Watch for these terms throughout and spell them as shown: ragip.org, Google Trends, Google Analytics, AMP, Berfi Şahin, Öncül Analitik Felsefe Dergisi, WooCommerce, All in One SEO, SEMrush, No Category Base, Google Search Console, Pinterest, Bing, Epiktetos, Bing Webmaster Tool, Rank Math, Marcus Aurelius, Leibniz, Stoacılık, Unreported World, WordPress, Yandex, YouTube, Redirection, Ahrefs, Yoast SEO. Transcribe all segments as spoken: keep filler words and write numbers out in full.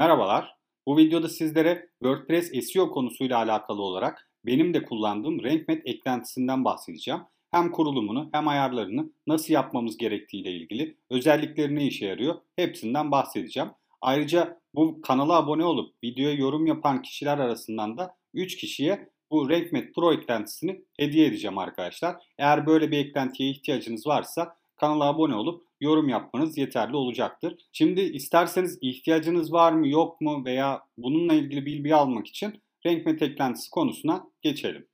Merhabalar, bu videoda sizlere WordPress S E O konusuyla alakalı olarak benim de kullandığım Rank Math eklentisinden bahsedeceğim. Hem kurulumunu hem ayarlarını nasıl yapmamız gerektiğiyle ilgili, özellikleri ne işe yarıyor hepsinden bahsedeceğim. Ayrıca bu kanala abone olup videoya yorum yapan kişiler arasından da üç kişiye bu Rank Math Pro eklentisini hediye edeceğim arkadaşlar. Eğer böyle bir eklentiye ihtiyacınız varsa kanala abone olup yorum yapmanız yeterli olacaktır. Şimdi isterseniz ihtiyacınız var mı yok mu veya bununla ilgili bilgi almak için Rank Math eklentisi konusuna geçelim.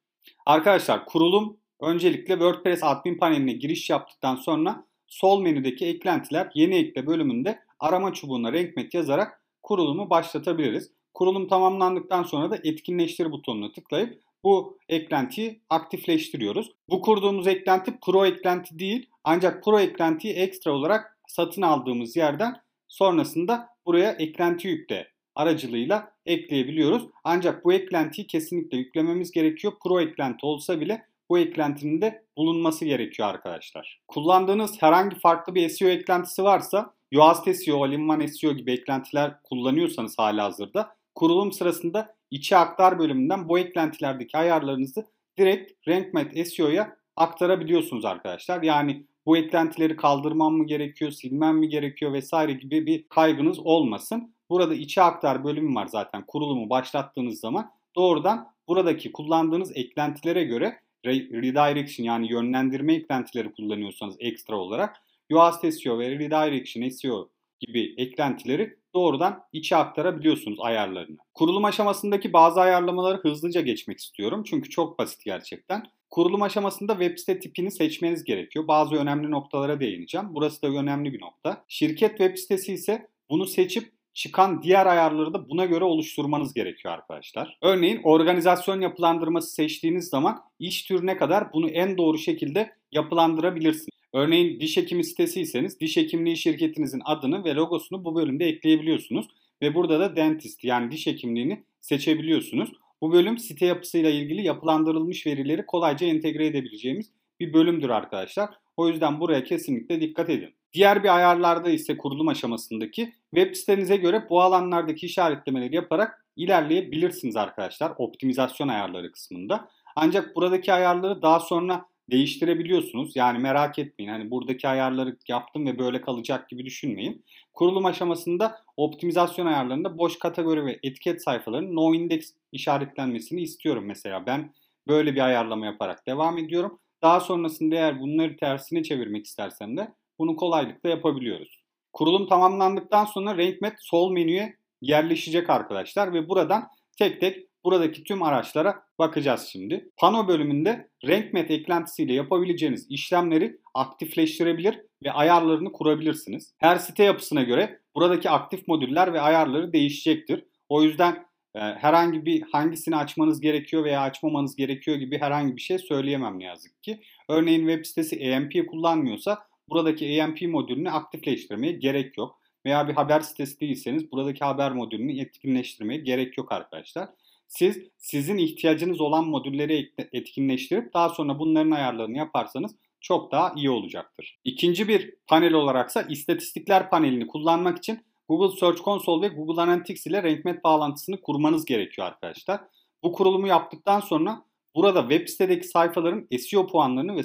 Arkadaşlar kurulum öncelikle WordPress admin paneline giriş yaptıktan sonra sol menüdeki eklentiler yeni ekle bölümünde arama çubuğuna Rank Math yazarak kurulumu başlatabiliriz. Kurulum tamamlandıktan sonra da etkinleştir butonuna tıklayıp bu eklentiyi aktifleştiriyoruz. Bu kurduğumuz eklenti Pro eklenti değil, ancak Pro eklentiyi ekstra olarak satın aldığımız yerden sonrasında buraya eklenti yükle aracılığıyla ekleyebiliyoruz. Ancak bu eklentiyi kesinlikle yüklememiz gerekiyor. Pro eklenti olsa bile bu eklentinin de bulunması gerekiyor arkadaşlar. Kullandığınız herhangi farklı bir S E O eklentisi varsa, Yoast S E O, All in One S E O gibi eklentiler kullanıyorsanız halihazırda kurulum sırasında İçi aktar bölümünden bu eklentilerdeki ayarlarınızı direkt Rank Math S E O'ya aktarabiliyorsunuz arkadaşlar. Yani bu eklentileri kaldırmam mı gerekiyor, silmem mi gerekiyor vesaire gibi bir kaygınız olmasın. Burada içi aktar bölümü var zaten kurulumu başlattığınız zaman. Doğrudan buradaki kullandığınız eklentilere göre Redirection yani yönlendirme eklentileri kullanıyorsanız ekstra olarak Yoast S E O ve Redirection S E O gibi eklentileri doğrudan içe aktarabiliyorsunuz ayarlarını. Kurulum aşamasındaki bazı ayarlamaları hızlıca geçmek istiyorum. Çünkü çok basit gerçekten. Kurulum aşamasında web site tipini seçmeniz gerekiyor. Bazı önemli noktalara değineceğim. Burası da önemli bir nokta. Şirket web sitesi ise bunu seçip çıkan diğer ayarları da buna göre oluşturmanız gerekiyor arkadaşlar. Örneğin organizasyon yapılandırması seçtiğiniz zaman iş türüne kadar bunu en doğru şekilde yapılandırabilirsiniz. Örneğin diş hekimi sitesiyseniz diş hekimliği şirketinizin adını ve logosunu bu bölümde ekleyebiliyorsunuz. Ve burada da dentist yani diş hekimliğini seçebiliyorsunuz. Bu bölüm site yapısıyla ilgili yapılandırılmış verileri kolayca entegre edebileceğimiz bir bölümdür arkadaşlar. O yüzden buraya kesinlikle dikkat edin. Diğer bir ayarlarda ise kurulum aşamasındaki web sitenize göre bu alanlardaki işaretlemeleri yaparak ilerleyebilirsiniz arkadaşlar. Optimizasyon ayarları kısmında. Ancak buradaki ayarları daha sonra değiştirebiliyorsunuz. Yani merak etmeyin. Hani buradaki ayarları yaptım ve böyle kalacak gibi düşünmeyin. Kurulum aşamasında optimizasyon ayarlarında boş kategori ve etiket sayfalarının no index işaretlenmesini istiyorum mesela. Ben böyle bir ayarlama yaparak devam ediyorum. Daha sonrasında eğer bunları tersine çevirmek istersem de bunu kolaylıkla yapabiliyoruz. Kurulum tamamlandıktan sonra Rank Math sol menüye yerleşecek arkadaşlar ve buradan tek tek buradaki tüm araçlara bakacağız şimdi. Pano bölümünde Rank Math eklentisiyle yapabileceğiniz işlemleri aktifleştirebilir ve ayarlarını kurabilirsiniz. Her site yapısına göre buradaki aktif modüller ve ayarları değişecektir. O yüzden e, herhangi bir hangisini açmanız gerekiyor veya açmamanız gerekiyor gibi herhangi bir şey söyleyemem ne yazık ki. Örneğin web sitesi A M P kullanmıyorsa buradaki A M P modülünü aktifleştirmeye gerek yok. Veya bir haber sitesi değilseniz buradaki haber modülünü etkinleştirmeye gerek yok arkadaşlar. Siz sizin ihtiyacınız olan modülleri etkinleştirip daha sonra bunların ayarlarını yaparsanız çok daha iyi olacaktır. İkinci bir panel olaraksa istatistikler panelini kullanmak için Google Search Console ve Google Analytics ile Rank Math bağlantısını kurmanız gerekiyor arkadaşlar. Bu kurulumu yaptıktan sonra burada web sitedeki sayfaların S E O puanlarını ve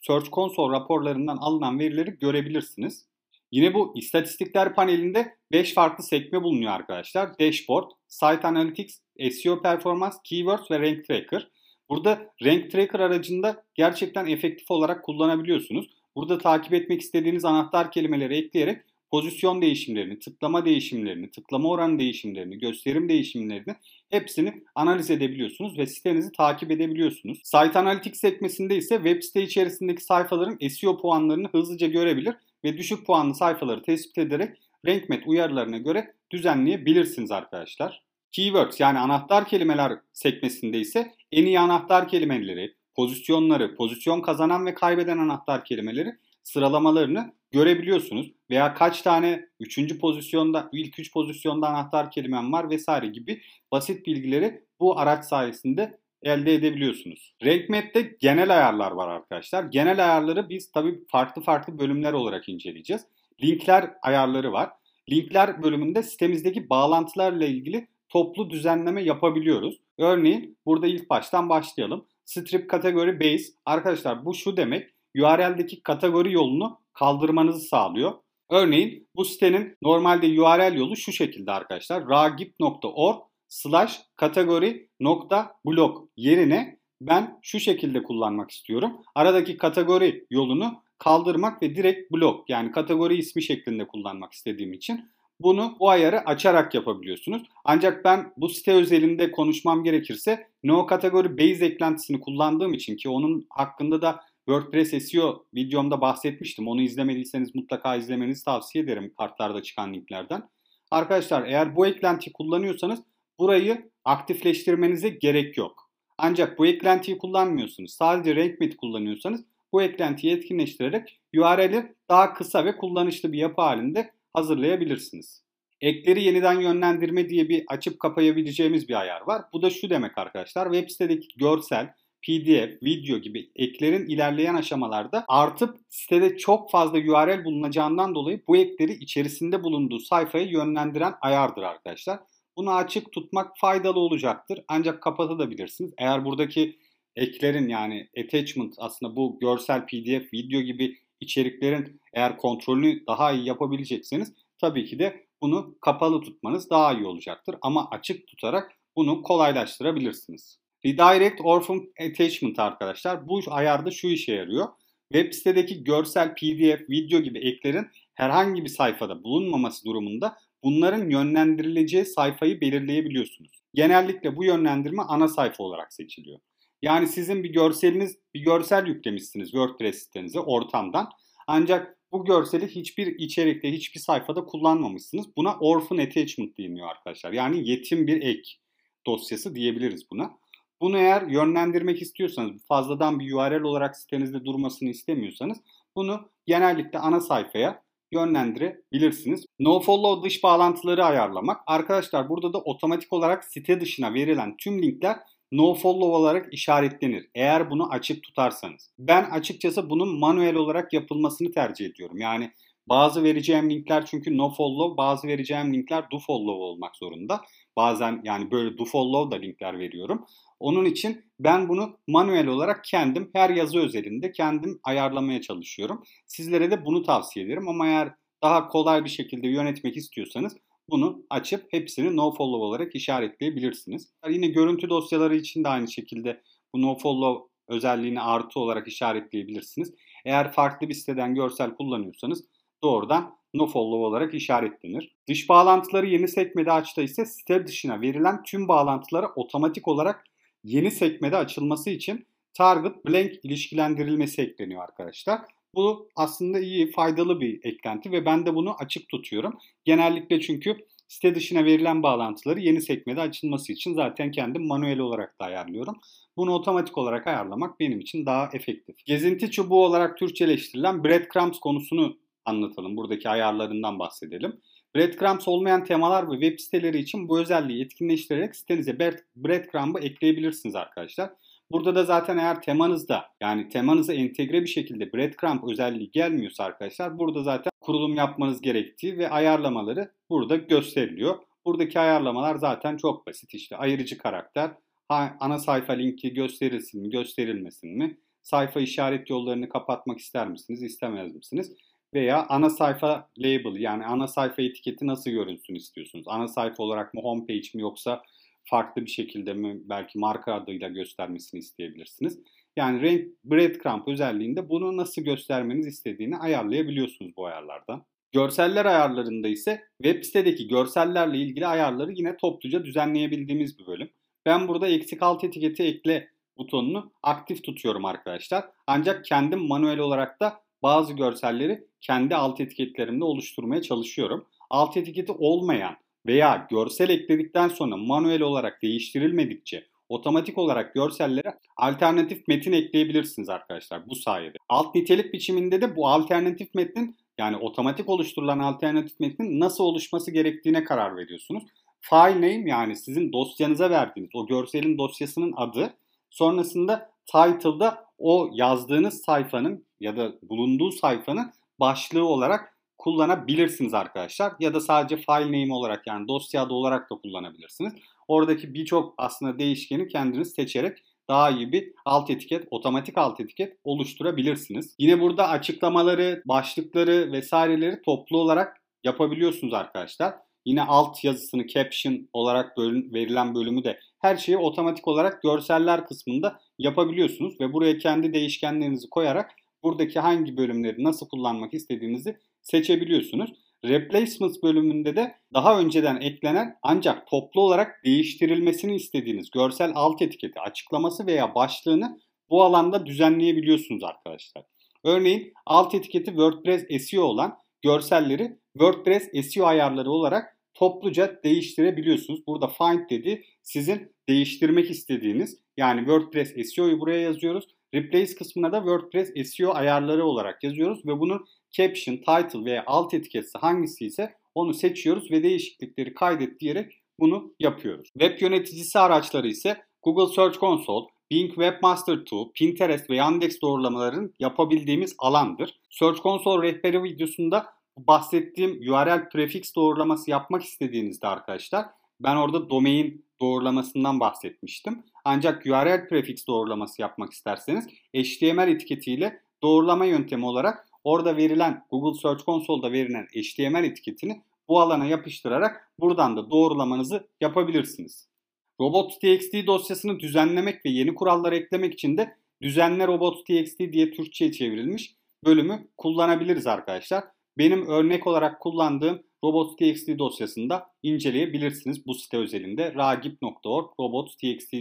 Search Console raporlarından alınan verileri görebilirsiniz. Yine bu istatistikler panelinde beş farklı sekme bulunuyor arkadaşlar. Dashboard, Site Analytics, S E O Performans, Keywords ve Rank Tracker. Burada Rank Tracker aracında gerçekten efektif olarak kullanabiliyorsunuz. Burada takip etmek istediğiniz anahtar kelimeleri ekleyerek pozisyon değişimlerini, tıklama değişimlerini, tıklama oranı değişimlerini, gösterim değişimlerini hepsini analiz edebiliyorsunuz ve sitenizi takip edebiliyorsunuz. Site Analytics sekmesinde ise web site içerisindeki sayfaların S E O puanlarını hızlıca görebilir ve düşük puanlı sayfaları tespit ederek Rank Math uyarılarına göre düzenleyebilirsiniz arkadaşlar. Keywords yani anahtar kelimeler sekmesinde ise en iyi anahtar kelimeleri, pozisyonları, pozisyon kazanan ve kaybeden anahtar kelimeleri sıralamalarını görebiliyorsunuz. Veya kaç tane üçüncü pozisyonda, ilk üç pozisyonda anahtar kelimem var vesaire gibi basit bilgileri bu araç sayesinde elde edebiliyorsunuz. Rank Math'te genel ayarlar var arkadaşlar. Genel ayarları biz tabii farklı farklı bölümler olarak inceleyeceğiz. Linkler ayarları var. Linkler bölümünde sitemizdeki bağlantılarla ilgili toplu düzenleme yapabiliyoruz. Örneğin burada ilk baştan başlayalım. Strip Category Base. Arkadaşlar bu şu demek. U R L'deki kategori yolunu kaldırmanızı sağlıyor. Örneğin bu sitenin normalde U R L yolu şu şekilde arkadaşlar. ragip nokta org slash kategori nokta blog yerine ben şu şekilde kullanmak istiyorum. Aradaki kategori yolunu kaldırmak ve direkt blog yani kategori ismi şeklinde kullanmak istediğim için bunu bu ayarı açarak yapabiliyorsunuz. Ancak ben bu site özelinde konuşmam gerekirse No Category Base eklentisini kullandığım için ki onun hakkında da WordPress S E O videomda bahsetmiştim. Onu izlemediyseniz mutlaka izlemenizi tavsiye ederim kartlarda çıkan linklerden. Arkadaşlar eğer bu eklentiyi kullanıyorsanız burayı aktifleştirmenize gerek yok. Ancak bu eklentiyi kullanmıyorsunuz. Sadece Rank Math kullanıyorsanız bu eklentiyi etkinleştirerek U R L'i daha kısa ve kullanışlı bir yapı halinde hazırlayabilirsiniz. Ekleri yeniden yönlendirme diye bir açıp kapayabileceğimiz bir ayar var. Bu da şu demek arkadaşlar. Web sitedeki görsel, P D F, video gibi eklerin ilerleyen aşamalarda artıp sitede çok fazla U R L bulunacağından dolayı bu ekleri içerisinde bulunduğu sayfaya yönlendiren ayardır arkadaşlar. Bunu açık tutmak faydalı olacaktır. Ancak kapatabilirsiniz. Eğer buradaki eklerin yani attachment aslında bu görsel, P D F, video gibi içeriklerin eğer kontrolünü daha iyi yapabilecekseniz tabii ki de bunu kapalı tutmanız daha iyi olacaktır. Ama açık tutarak bunu kolaylaştırabilirsiniz. Redirect Orphan Attachment arkadaşlar bu ayarda şu işe yarıyor. Web sitedeki görsel, P D F, video gibi eklerin herhangi bir sayfada bulunmaması durumunda bunların yönlendirileceği sayfayı belirleyebiliyorsunuz. Genellikle bu yönlendirme ana sayfa olarak seçiliyor. Yani sizin bir görseliniz, bir görsel yüklemişsiniz WordPress sitenize ortamdan. Ancak bu görseli hiçbir içerikte, hiçbir sayfada kullanmamışsınız. Buna Orphan Attachment deniyor arkadaşlar. Yani yetim bir ek dosyası diyebiliriz buna. Bunu eğer yönlendirmek istiyorsanız, fazladan bir U R L olarak sitenizde durmasını istemiyorsanız bunu genellikle ana sayfaya yönlendirebilirsiniz. No-follow dış bağlantıları ayarlamak. Arkadaşlar burada da otomatik olarak site dışına verilen tüm linkler no-follow olarak işaretlenir. Eğer bunu açık tutarsanız. Ben açıkçası bunun manuel olarak yapılmasını tercih ediyorum. Yani bazı vereceğim linkler çünkü no-follow, bazı vereceğim linkler do-follow olmak zorunda. Bazen yani böyle do-follow da linkler veriyorum. Onun için ben bunu manuel olarak kendim her yazı özelinde kendim ayarlamaya çalışıyorum. Sizlere de bunu tavsiye ederim ama eğer daha kolay bir şekilde yönetmek istiyorsanız bunu açıp hepsini no-follow olarak işaretleyebilirsiniz. Yine görüntü dosyaları için de aynı şekilde bu no-follow özelliğini artı olarak işaretleyebilirsiniz. Eğer farklı bir siteden görsel kullanıyorsanız doğrudan no-follow olarak işaretlenir. Dış bağlantıları yeni sekmede açta ise site dışına verilen tüm bağlantılara otomatik olarak yeni sekmede açılması için target blank ilişkilendirilmesi ekleniyor arkadaşlar. Bu aslında iyi, faydalı bir eklenti ve ben de bunu açık tutuyorum. Genellikle çünkü site dışına verilen bağlantıları yeni sekmede açılması için zaten kendim manuel olarak da ayarlıyorum. Bunu otomatik olarak ayarlamak benim için daha efektif. Gezinti çubuğu olarak Türkçeleştirilen breadcrumbs konusunu anlatalım. Buradaki ayarlarından bahsedelim. Breadcrumbs olmayan temalar ve web siteleri için bu özelliği etkinleştirerek sitenize breadcrumb'ı ekleyebilirsiniz arkadaşlar. Burada da zaten eğer temanızda yani temanıza entegre bir şekilde breadcrumb özelliği gelmiyorsa arkadaşlar burada zaten kurulum yapmanız gerektiği ve ayarlamaları burada gösteriliyor. Buradaki ayarlamalar zaten çok basit işte ayırıcı karakter, ana sayfa linki gösterilsin mi gösterilmesin mi, sayfa işaret yollarını kapatmak ister misiniz istemez misiniz? Veya ana sayfa label yani ana sayfa etiketi nasıl görünsün istiyorsunuz? Ana sayfa olarak mı homepage mi yoksa farklı bir şekilde mi belki marka adıyla göstermesini isteyebilirsiniz. Yani rank breadcrumb özelliğinde bunu nasıl göstermeniz istediğini ayarlayabiliyorsunuz bu ayarlarda. Görseller ayarlarında ise web sitedeki görsellerle ilgili ayarları yine topluca düzenleyebildiğimiz bir bölüm. Ben burada eksik alt etiketi ekle butonunu aktif tutuyorum arkadaşlar. Ancak kendim manuel olarak da bazı görselleri kendi alt etiketlerimle oluşturmaya çalışıyorum. Alt etiketi olmayan veya görsel ekledikten sonra manuel olarak değiştirilmedikçe otomatik olarak görsellere alternatif metin ekleyebilirsiniz arkadaşlar bu sayede. Alt nitelik biçiminde de bu alternatif metnin yani otomatik oluşturulan alternatif metnin nasıl oluşması gerektiğine karar veriyorsunuz. File name yani sizin dosyanıza verdiğiniz o görselin dosyasının adı sonrasında title'da o yazdığınız sayfanın ya da bulunduğu sayfanın başlığı olarak kullanabilirsiniz arkadaşlar. Ya da sadece file name olarak, yani dosya adı olarak da kullanabilirsiniz. Oradaki birçok aslında değişkeni kendiniz seçerek daha iyi bir alt etiket, otomatik alt etiket oluşturabilirsiniz. Yine burada açıklamaları, başlıkları vesaireleri toplu olarak yapabiliyorsunuz arkadaşlar. Yine alt yazısını caption olarak bölüm, verilen bölümü de her şeyi otomatik olarak görseller kısmında yapabiliyorsunuz. Ve buraya kendi değişkenlerinizi koyarak buradaki hangi bölümleri nasıl kullanmak istediğinizi seçebiliyorsunuz. Replacements bölümünde de daha önceden eklenen ancak toplu olarak değiştirilmesini istediğiniz görsel alt etiketi, açıklaması veya başlığını bu alanda düzenleyebiliyorsunuz arkadaşlar. Örneğin alt etiketi WordPress S E O olan görselleri WordPress S E O ayarları olarak topluca değiştirebiliyorsunuz. Burada find dediği sizin değiştirmek istediğiniz, yani WordPress S E O'yu buraya yazıyoruz. Replace kısmına da WordPress S E O ayarları olarak yazıyoruz ve bunun caption, title veya alt etiketi hangisi ise onu seçiyoruz ve değişiklikleri kaydet diyerek bunu yapıyoruz. Web yöneticisi araçları ise Google Search Console, Bing Webmaster Tool, Pinterest ve Yandex doğrulamalarının yapabildiğimiz alandır. Search Console rehberi videosunda bahsettiğim U R L prefix doğrulaması yapmak istediğinizde arkadaşlar, ben orada domain doğrulamasından bahsetmiştim. Ancak U R L prefix doğrulaması yapmak isterseniz H T M L etiketiyle doğrulama yöntemi olarak orada verilen, Google Search Console'da verilen H T M L etiketini bu alana yapıştırarak buradan da doğrulamanızı yapabilirsiniz. Robots.txt dosyasını düzenlemek ve yeni kurallar eklemek için de düzenle robots.txt diye Türkçe'ye çevrilmiş bölümü kullanabiliriz arkadaşlar. Benim örnek olarak kullandığım robots.txt dosyasını da inceleyebilirsiniz bu site özelinde. ragip nokta org robots.txt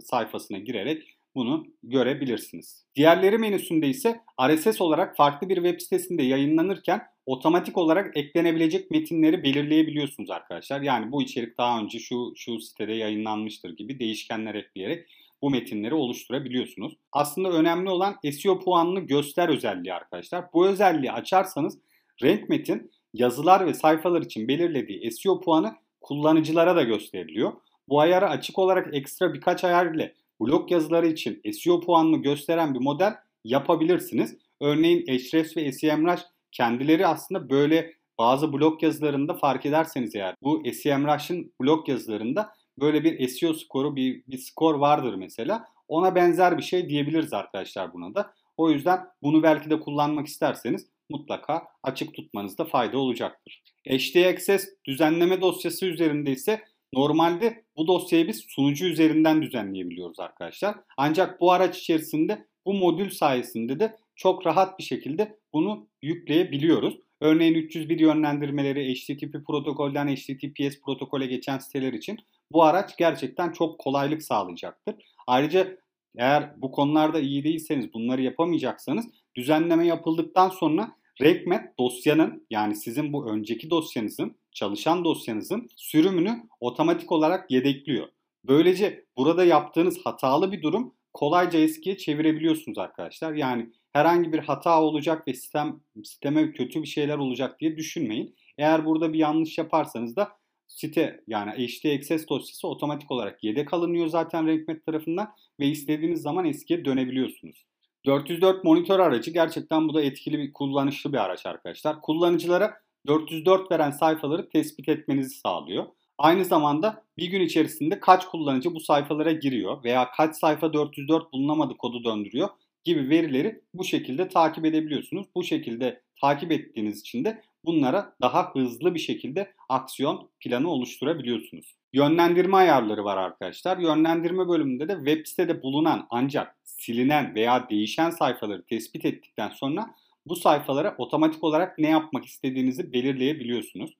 sayfasına girerek bunu görebilirsiniz. Diğerleri menüsünde ise R S S olarak farklı bir web sitesinde yayınlanırken otomatik olarak eklenebilecek metinleri belirleyebiliyorsunuz arkadaşlar. Yani bu içerik daha önce şu şu sitede yayınlanmıştır gibi değişkenler ekleyerek bu metinleri oluşturabiliyorsunuz. Aslında önemli olan S E O puanını göster özelliği arkadaşlar. Bu özelliği açarsanız Rank Math'in yazılar ve sayfalar için belirlediği S E O puanı kullanıcılara da gösteriliyor. Bu ayarı açık olarak ekstra birkaç ayar ile blog yazıları için S E O puanını gösteren bir model yapabilirsiniz. Örneğin Ahrefs ve SEMrush kendileri aslında böyle bazı blog yazılarında, fark ederseniz eğer, bu SEMrush'ın blog yazılarında böyle bir S E O skoru, bir, bir skor vardır mesela. Ona benzer bir şey diyebiliriz arkadaşlar buna da. O yüzden bunu belki de kullanmak isterseniz mutlaka açık tutmanızda fayda olacaktır. H T Access düzenleme dosyası üzerinde ise normalde bu dosyayı biz sunucu üzerinden düzenleyebiliyoruz arkadaşlar. Ancak bu araç içerisinde, bu modül sayesinde de çok rahat bir şekilde bunu yükleyebiliyoruz. Örneğin üç yüz bir yönlendirmeleri H T T P protokolden H T T P S protokole geçen siteler için bu araç gerçekten çok kolaylık sağlayacaktır. Ayrıca eğer bu konularda iyi değilseniz, bunları yapamayacaksanız, düzenleme yapıldıktan sonra Rank Math dosyanın, yani sizin bu önceki dosyanızın, çalışan dosyanızın sürümünü otomatik olarak yedekliyor. Böylece burada yaptığınız hatalı bir durum kolayca eskiye çevirebiliyorsunuz arkadaşlar. Yani herhangi bir hata olacak ve sistem, sisteme kötü bir şeyler olacak diye düşünmeyin. Eğer burada bir yanlış yaparsanız da site, yani H T Access dosyası otomatik olarak yedek alınıyor zaten Rank Math tarafından ve istediğiniz zaman eskiye dönebiliyorsunuz. dört yüz dört monitör aracı gerçekten bu da etkili bir, kullanışlı bir araç arkadaşlar. Kullanıcılara dört yüz dört veren sayfaları tespit etmenizi sağlıyor. Aynı zamanda bir gün içerisinde kaç kullanıcı bu sayfalara giriyor veya kaç sayfa dört yüz dört bulunamadı kodu döndürüyor gibi verileri bu şekilde takip edebiliyorsunuz. Bu şekilde takip ettiğiniz için de bunlara daha hızlı bir şekilde aksiyon planı oluşturabiliyorsunuz. Yönlendirme ayarları var arkadaşlar. Yönlendirme bölümünde de web sitede bulunan ancak silinen veya değişen sayfaları tespit ettikten sonra bu sayfalara otomatik olarak ne yapmak istediğinizi belirleyebiliyorsunuz.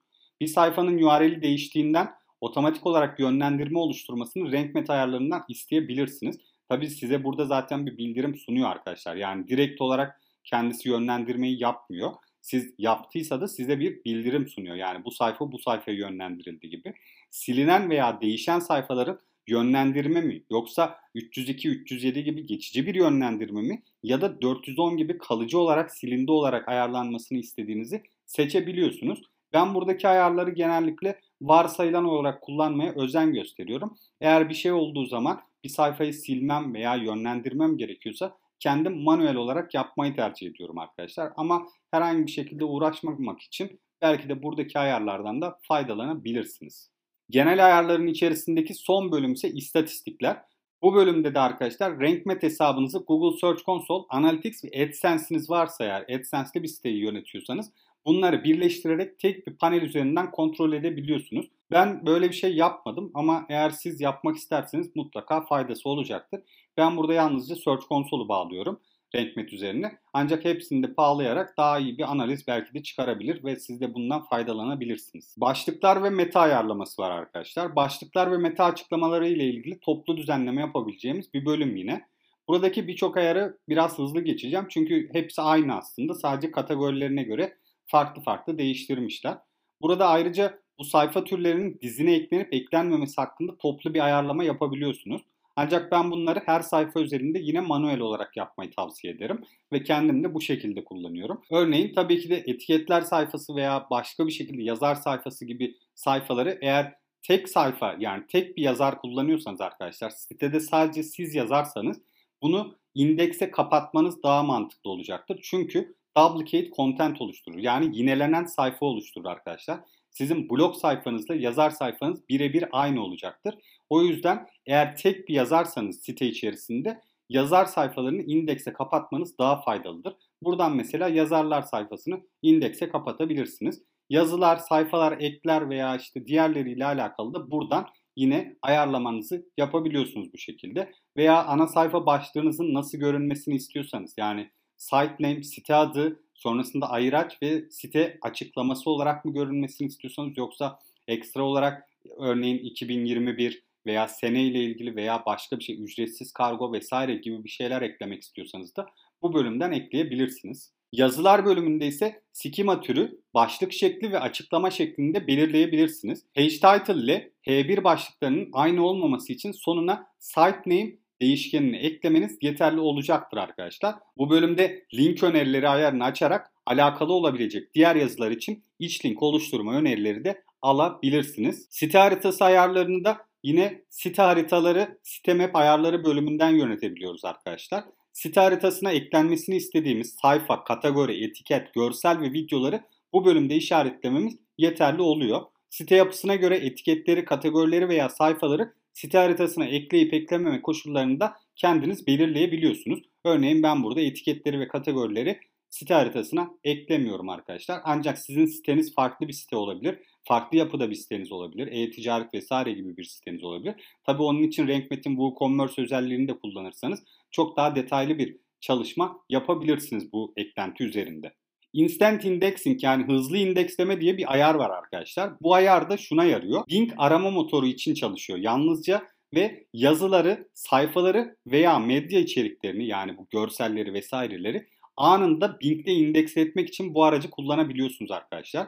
Bir sayfanın U R L'i değiştiğinden otomatik olarak yönlendirme oluşturmasını Rank Math ayarlarından isteyebilirsiniz. Tabii size burada zaten bir bildirim sunuyor arkadaşlar. Yani direkt olarak kendisi yönlendirmeyi yapmıyor. Siz yaptıysa da size bir bildirim sunuyor. Yani bu sayfa bu sayfaya yönlendirildi gibi. Silinen veya değişen sayfaların yönlendirme mi, yoksa üç yüz iki, üç yüz yedi gibi geçici bir yönlendirme mi, ya da dört yüz on gibi kalıcı olarak, silindi olarak ayarlanmasını istediğinizi seçebiliyorsunuz. Ben buradaki ayarları genellikle varsayılan olarak kullanmaya özen gösteriyorum. Eğer bir şey olduğu zaman bir sayfayı silmem veya yönlendirmem gerekiyorsa kendim manuel olarak yapmayı tercih ediyorum arkadaşlar. Ama herhangi bir şekilde uğraşmamak için belki de buradaki ayarlardan da faydalanabilirsiniz. Genel ayarların içerisindeki son bölüm ise istatistikler. Bu bölümde de arkadaşlar Rank Math hesabınızı Google Search Console, Analytics ve AdSense'iniz varsa eğer, AdSense'li bir siteyi yönetiyorsanız bunları birleştirerek tek bir panel üzerinden kontrol edebiliyorsunuz. Ben böyle bir şey yapmadım ama eğer siz yapmak isterseniz mutlaka faydası olacaktır. Ben burada yalnızca Search Console'u bağlıyorum Rank Math üzerine. Ancak hepsini de bağlayarak daha iyi bir analiz belki de çıkarabilir ve siz de bundan faydalanabilirsiniz. Başlıklar ve meta ayarlaması var arkadaşlar. Başlıklar ve meta açıklamaları ile ilgili toplu düzenleme yapabileceğimiz bir bölüm yine. Buradaki birçok ayarı biraz hızlı geçeceğim. Çünkü hepsi aynı aslında. Sadece kategorilerine göre farklı farklı değiştirmişler. Burada ayrıca bu sayfa türlerinin dizine eklenip eklenmemesi hakkında toplu bir ayarlama yapabiliyorsunuz. Ancak ben bunları her sayfa üzerinde yine manuel olarak yapmayı tavsiye ederim ve kendim de bu şekilde kullanıyorum. Örneğin tabii ki de etiketler sayfası veya başka bir şekilde yazar sayfası gibi sayfaları eğer tek sayfa, yani tek bir yazar kullanıyorsanız arkadaşlar, sitede sadece siz yazarsanız bunu indekse kapatmanız daha mantıklı olacaktır. Çünkü duplicate content oluşturur, yani yinelenen sayfa oluşturur arkadaşlar. Sizin blog sayfanızla yazar sayfanız birebir aynı olacaktır. O yüzden eğer tek bir yazarsanız site içerisinde yazar sayfalarını indekse kapatmanız daha faydalıdır. Buradan mesela yazarlar sayfasını indekse kapatabilirsiniz. Yazılar, sayfalar, ekler veya işte diğerleriyle alakalı da buradan yine ayarlamanızı yapabiliyorsunuz bu şekilde. Veya ana sayfa başlığınızın nasıl görünmesini istiyorsanız, yani site name, site adı, sonrasında ayıraç ve site açıklaması olarak mı görünmesini istiyorsanız, yoksa ekstra olarak örneğin iki bin yirmi bir veya sene ile ilgili veya başka bir şey, ücretsiz kargo vesaire gibi bir şeyler eklemek istiyorsanız da bu bölümden ekleyebilirsiniz. Yazılar bölümünde ise skema türü, başlık şekli ve açıklama şeklini de belirleyebilirsiniz. Page title ile H bir başlıklarının aynı olmaması için sonuna site name değişkenini eklemeniz yeterli olacaktır arkadaşlar. Bu bölümde link önerileri ayarını açarak alakalı olabilecek diğer yazılar için iç link oluşturma önerileri de alabilirsiniz. Site haritası ayarlarını da yine site haritaları, site map ayarları bölümünden yönetebiliyoruz arkadaşlar. Site haritasına eklenmesini istediğimiz sayfa, kategori, etiket, görsel ve videoları bu bölümde işaretlememiz yeterli oluyor. Site yapısına göre etiketleri, kategorileri veya sayfaları site haritasına ekleyip eklememe koşullarını da kendiniz belirleyebiliyorsunuz. Örneğin ben burada etiketleri ve kategorileri site haritasına eklemiyorum arkadaşlar. Ancak sizin siteniz farklı bir site olabilir. Farklı yapıda bir siteniz olabilir. E-ticaret vesaire gibi bir siteniz olabilir. Tabii onun için Rank Math'in WooCommerce özelliğini de kullanırsanız çok daha detaylı bir çalışma yapabilirsiniz bu eklenti üzerinde. Instant indexing, yani hızlı indeksleme diye bir ayar var arkadaşlar. Bu ayar da şuna yarıyor. Bing arama motoru için çalışıyor yalnızca ve yazıları, sayfaları veya medya içeriklerini, yani bu görselleri vesaireleri anında Bing'de indeks etmek için bu aracı kullanabiliyorsunuz arkadaşlar.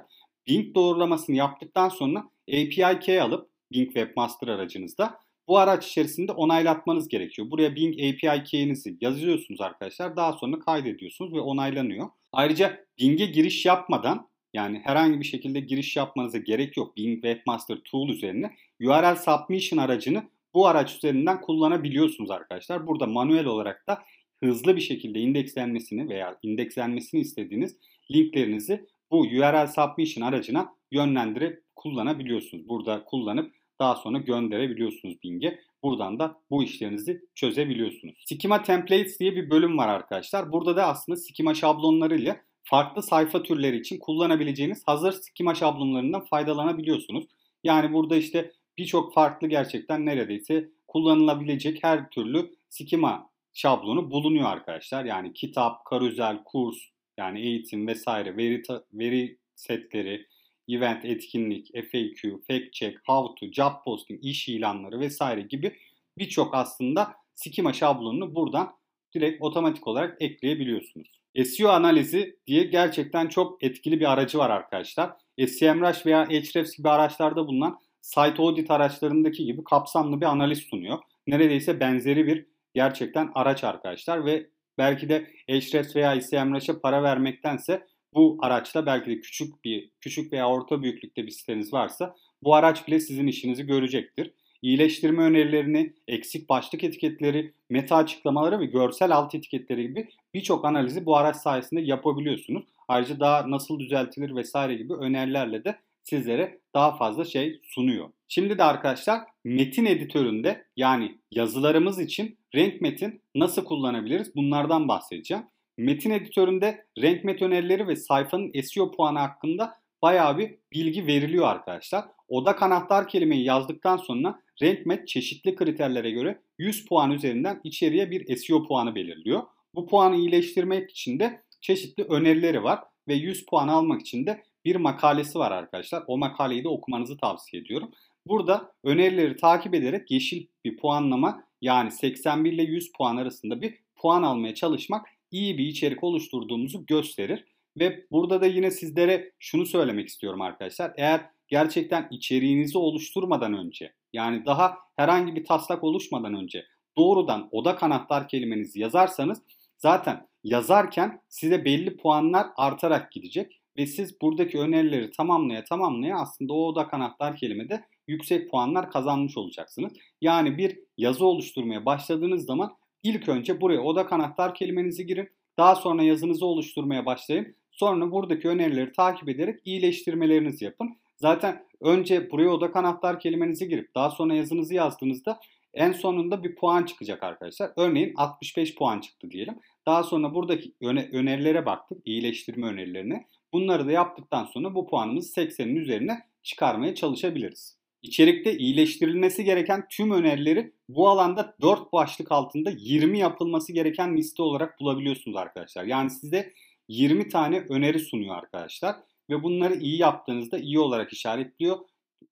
Bing doğrulamasını yaptıktan sonra A P I key alıp Bing Webmaster aracınızda bu araç içerisinde onaylatmanız gerekiyor. Buraya Bing A P I key'inizi yazıyorsunuz arkadaşlar. Daha sonra kaydediyorsunuz ve onaylanıyor. Ayrıca Bing'e giriş yapmadan, yani herhangi bir şekilde giriş yapmanıza gerek yok. Bing Webmaster Tool üzerine U R L Submission aracını bu araç üzerinden kullanabiliyorsunuz arkadaşlar. Burada manuel olarak da hızlı bir şekilde indekslenmesini veya indekslenmesini istediğiniz linklerinizi bu U R L Submission aracına yönlendirip kullanabiliyorsunuz. Burada kullanıp daha sonra gönderebiliyorsunuz Bing'e. Buradan da bu işlerinizi çözebiliyorsunuz. Schema Templates diye bir bölüm var arkadaşlar. Burada da aslında schema şablonlarıyla farklı sayfa türleri için kullanabileceğiniz hazır schema şablonlarından faydalanabiliyorsunuz. Yani burada işte birçok farklı, gerçekten neredeyse kullanılabilecek her türlü schema şablonu bulunuyor arkadaşlar. Yani kitap, karüzel, kurs, yani eğitim vesaire, veri, veri setleri, event, etkinlik, F A Q, fact check, how to, job posting, iş ilanları vesaire gibi birçok aslında schema şablonunu buradan direkt otomatik olarak ekleyebiliyorsunuz. S E O analizi diye gerçekten çok etkili bir aracı var arkadaşlar. SEMrush veya Ahrefs gibi araçlarda bulunan site audit araçlarındaki gibi kapsamlı bir analiz sunuyor. Neredeyse benzeri bir gerçekten araç arkadaşlar ve belki de Ahrefs veya SEMrush'a para vermektense bu araçla belki de küçük bir küçük veya orta büyüklükte bir siteniz varsa bu araç bile sizin işinizi görecektir. iyileştirme önerilerini, eksik başlık etiketleri, meta açıklamaları ve görsel alt etiketleri gibi birçok analizi bu araç sayesinde yapabiliyorsunuz. Ayrıca daha nasıl düzeltilir vesaire gibi önerilerle de sizlere daha fazla şey sunuyor. Şimdi de arkadaşlar metin editöründe yani yazılarımız için Rank Math'in nasıl kullanabiliriz bunlardan bahsedeceğim. Metin editöründe Rank Math önerileri ve sayfanın S E O puanı hakkında bayağı bir bilgi veriliyor arkadaşlar. Odak anahtar kelimeyi yazdıktan sonra Rank Math çeşitli kriterlere göre yüz puan üzerinden içeriye bir S E O puanı belirliyor. Bu puanı iyileştirmek için de çeşitli önerileri var ve yüz puan almak için de bir makalesi var arkadaşlar. O makaleyi de okumanızı tavsiye ediyorum. Burada önerileri takip ederek yeşil bir puanlama yani seksen bir ile yüz puan arasında bir puan almaya çalışmak iyi bir içerik oluşturduğumuzu gösterir. Ve burada da yine sizlere şunu söylemek istiyorum arkadaşlar. Eğer gerçekten içeriğinizi oluşturmadan önce yani daha herhangi bir taslak oluşmadan önce doğrudan odak anahtar kelimenizi yazarsanız zaten yazarken size belli puanlar artarak gidecek. Ve siz buradaki önerileri tamamlaya tamamlaya aslında o odak anahtar kelimede yüksek puanlar kazanmış olacaksınız. Yani bir yazı oluşturmaya başladığınız zaman ilk önce buraya odak anahtar kelimenizi girin. Daha sonra yazınızı oluşturmaya başlayın. Sonra buradaki önerileri takip ederek iyileştirmelerinizi yapın. Zaten önce buraya odak anahtar kelimenizi girip daha sonra yazınızı yazdığınızda en sonunda bir puan çıkacak arkadaşlar. Örneğin altmış beş puan çıktı diyelim. Daha sonra buradaki önerilere baktık, iyileştirme önerilerine. Bunları da yaptıktan sonra bu puanımızı seksenin üzerine çıkarmaya çalışabiliriz. İçerikte iyileştirilmesi gereken tüm önerileri bu alanda dört başlık altında yirmi yapılması gereken liste olarak bulabiliyorsunuz arkadaşlar. Yani size yirmi tane öneri sunuyor arkadaşlar ve bunları iyi yaptığınızda iyi olarak işaretliyor.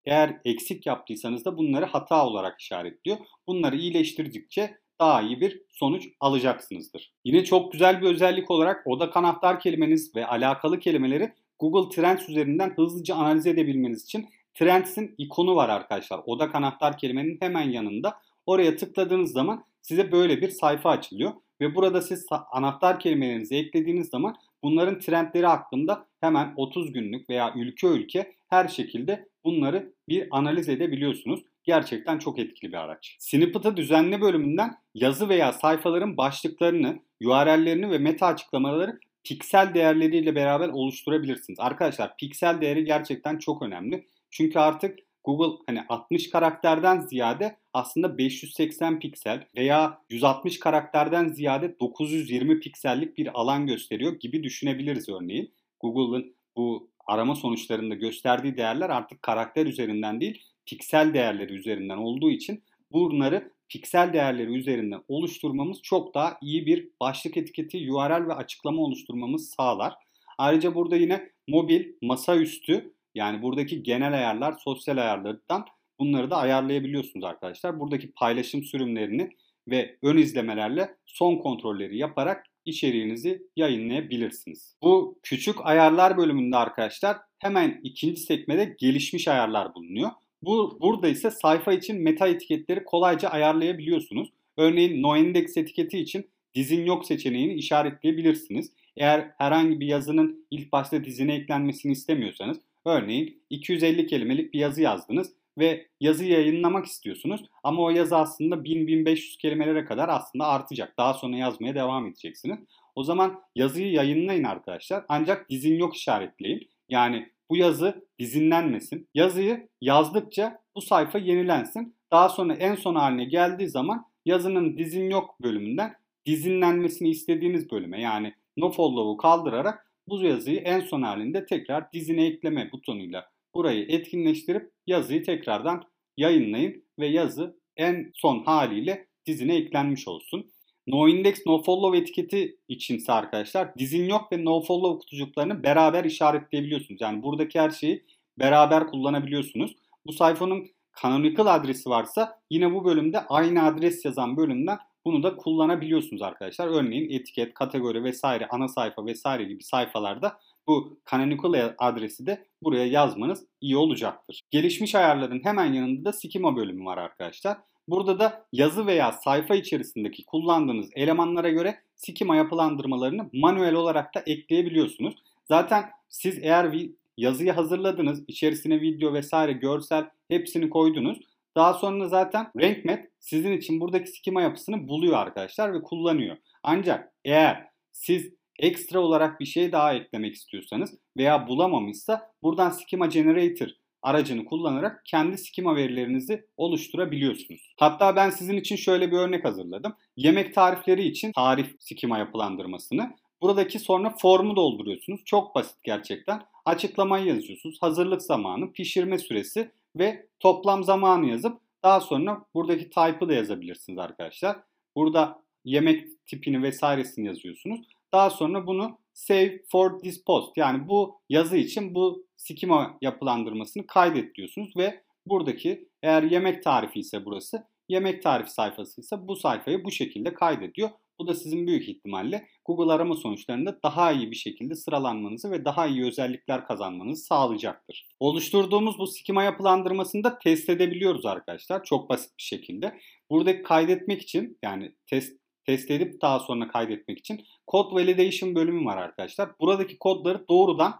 Eğer eksik yaptıysanız da bunları hata olarak işaretliyor. Bunları iyileştirdikçe daha iyi bir sonuç alacaksınızdır. Yine çok güzel bir özellik olarak odak anahtar kelimeniz ve alakalı kelimeleri Google Trends üzerinden hızlıca analiz edebilmeniz için Trends'in ikonu var arkadaşlar. Odak anahtar kelimenin hemen yanında. Oraya tıkladığınız zaman size böyle bir sayfa açılıyor. Ve burada siz anahtar kelimelerinizi eklediğiniz zaman bunların trendleri hakkında hemen otuz günlük veya ülke ülke her şekilde bunları bir analiz edebiliyorsunuz. Gerçekten çok etkili bir araç. Snippet'ı düzenli bölümünden yazı veya sayfaların başlıklarını, U R L'lerini ve meta açıklamaları piksel değerleriyle beraber oluşturabilirsiniz. Arkadaşlar piksel değeri gerçekten çok önemli. Çünkü artık Google hani altmış karakterden ziyade aslında beş yüz seksen piksel veya yüz altmış karakterden ziyade dokuz yüz yirmi piksellik bir alan gösteriyor gibi düşünebiliriz örneğin. Google'ın bu arama sonuçlarında gösterdiği değerler artık karakter üzerinden değil, piksel değerleri üzerinden olduğu için bunları piksel değerleri üzerinden oluşturmamız çok daha iyi bir başlık etiketi, U R L ve açıklama oluşturmamız sağlar. Ayrıca burada yine mobil, masaüstü yani buradaki genel ayarlar, sosyal ayarlardan bunları da ayarlayabiliyorsunuz arkadaşlar. Buradaki paylaşım sürümlerini ve ön izlemelerle son kontrolleri yaparak içeriğinizi yayınlayabilirsiniz. Bu küçük ayarlar bölümünde arkadaşlar hemen ikinci sekmede gelişmiş ayarlar bulunuyor. Bu, burada ise sayfa için meta etiketleri kolayca ayarlayabiliyorsunuz. Örneğin no index etiketi için dizin yok seçeneğini işaretleyebilirsiniz. Eğer herhangi bir yazının ilk başta dizine eklenmesini istemiyorsanız, örneğin iki yüz elli kelimelik bir yazı yazdınız ve yazıyı yayınlamak istiyorsunuz. Ama o yazı aslında bin - bin beş yüz kelimelere kadar aslında artacak. Daha sonra yazmaya devam edeceksiniz. O zaman yazıyı yayınlayın arkadaşlar. Ancak dizin yok işaretleyin. Yani bu yazı dizinlenmesin. Yazıyı yazdıkça bu sayfa yenilensin. Daha sonra en son haline geldiği zaman yazının dizin yok bölümünden dizinlenmesini istediğiniz bölüme yani no follow'u kaldırarak bu yazıyı en son halinde tekrar dizine ekleme butonuyla burayı etkinleştirip yazıyı tekrardan yayınlayın ve yazı en son haliyle dizine eklenmiş olsun. No index, no follow etiketi içinse arkadaşlar dizin yok ve no follow kutucuklarını beraber işaretleyebiliyorsunuz. Yani buradaki her şeyi beraber kullanabiliyorsunuz. Bu sayfanın canonical adresi varsa yine bu bölümde aynı adres yazan bölümden bunu da kullanabiliyorsunuz arkadaşlar. Örneğin etiket, kategori vesaire, ana sayfa vesaire gibi sayfalarda bu canonical adresi de buraya yazmanız iyi olacaktır. Gelişmiş ayarların hemen yanında da skema bölümü var arkadaşlar. Burada da yazı veya sayfa içerisindeki kullandığınız elemanlara göre skema yapılandırmalarını manuel olarak da ekleyebiliyorsunuz. Zaten siz eğer yazıyı hazırladınız, içerisine video vesaire görsel hepsini koydunuz. Daha sonra zaten Rank Math sizin için buradaki skema yapısını buluyor arkadaşlar ve kullanıyor. Ancak eğer siz ekstra olarak bir şey daha eklemek istiyorsanız veya bulamamışsa buradan Schema Generator aracını kullanarak kendi skema verilerinizi oluşturabiliyorsunuz. Hatta ben sizin için şöyle bir örnek hazırladım. Yemek tarifleri için tarif skema yapılandırmasını. Buradaki sonra formu dolduruyorsunuz. Çok basit gerçekten. Açıklamayı yazıyorsunuz. Hazırlık zamanı, pişirme süresi ve toplam zamanı yazıp daha sonra buradaki type'ı da yazabilirsiniz arkadaşlar. Burada yemek tipini vesairesini yazıyorsunuz. Daha sonra bunu save for this post, yani bu yazı için bu skema yapılandırmasını kaydet diyorsunuz ve buradaki eğer yemek tarifi ise burası, yemek tarifi sayfası ise bu sayfayı bu şekilde kaydediyor. Bu da sizin büyük ihtimalle Google arama sonuçlarında daha iyi bir şekilde sıralanmanızı ve daha iyi özellikler kazanmanızı sağlayacaktır. Oluşturduğumuz bu skema yapılandırmasını da test edebiliyoruz arkadaşlar. Çok basit bir şekilde. Buradaki kaydetmek için, yani test test edip daha sonra kaydetmek için Code Validation bölümü var arkadaşlar. Buradaki kodları doğrudan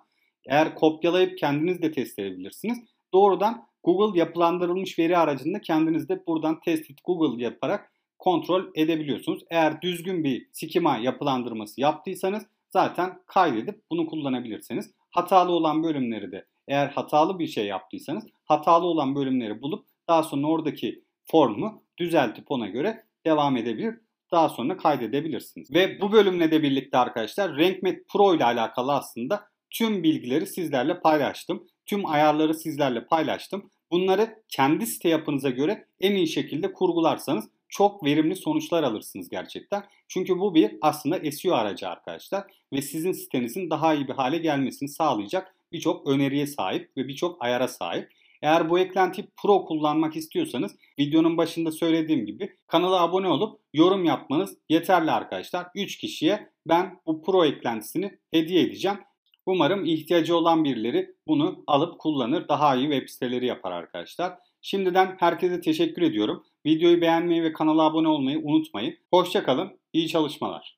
eğer kopyalayıp kendiniz de test edebilirsiniz. Doğrudan Google yapılandırılmış veri aracında kendiniz de buradan test it Google yaparak kontrol edebiliyorsunuz. Eğer düzgün bir skema yapılandırması yaptıysanız zaten kaydedip bunu kullanabilirsiniz. Hatalı olan bölümleri de, eğer hatalı bir şey yaptıysanız hatalı olan bölümleri bulup daha sonra oradaki formu düzeltip ona göre devam edebilir. Daha sonra kaydedebilirsiniz. Ve bu bölümle de birlikte arkadaşlar Rank Math Pro ile alakalı aslında tüm bilgileri sizlerle paylaştım. Tüm ayarları sizlerle paylaştım. Bunları kendi site yapınıza göre en iyi şekilde kurgularsanız çok verimli sonuçlar alırsınız gerçekten. Çünkü bu bir aslında S E O aracı arkadaşlar. Ve sizin sitenizin daha iyi bir hale gelmesini sağlayacak birçok öneriye sahip ve birçok ayara sahip. Eğer bu eklenti Pro kullanmak istiyorsanız videonun başında söylediğim gibi kanala abone olup yorum yapmanız yeterli arkadaşlar. üç kişiye ben bu Pro eklentisini hediye edeceğim. Umarım ihtiyacı olan birileri bunu alıp kullanır, daha iyi web siteleri yapar arkadaşlar. Şimdiden herkese teşekkür ediyorum. Videoyu beğenmeyi ve kanala abone olmayı unutmayın. Hoşça kalın, iyi çalışmalar.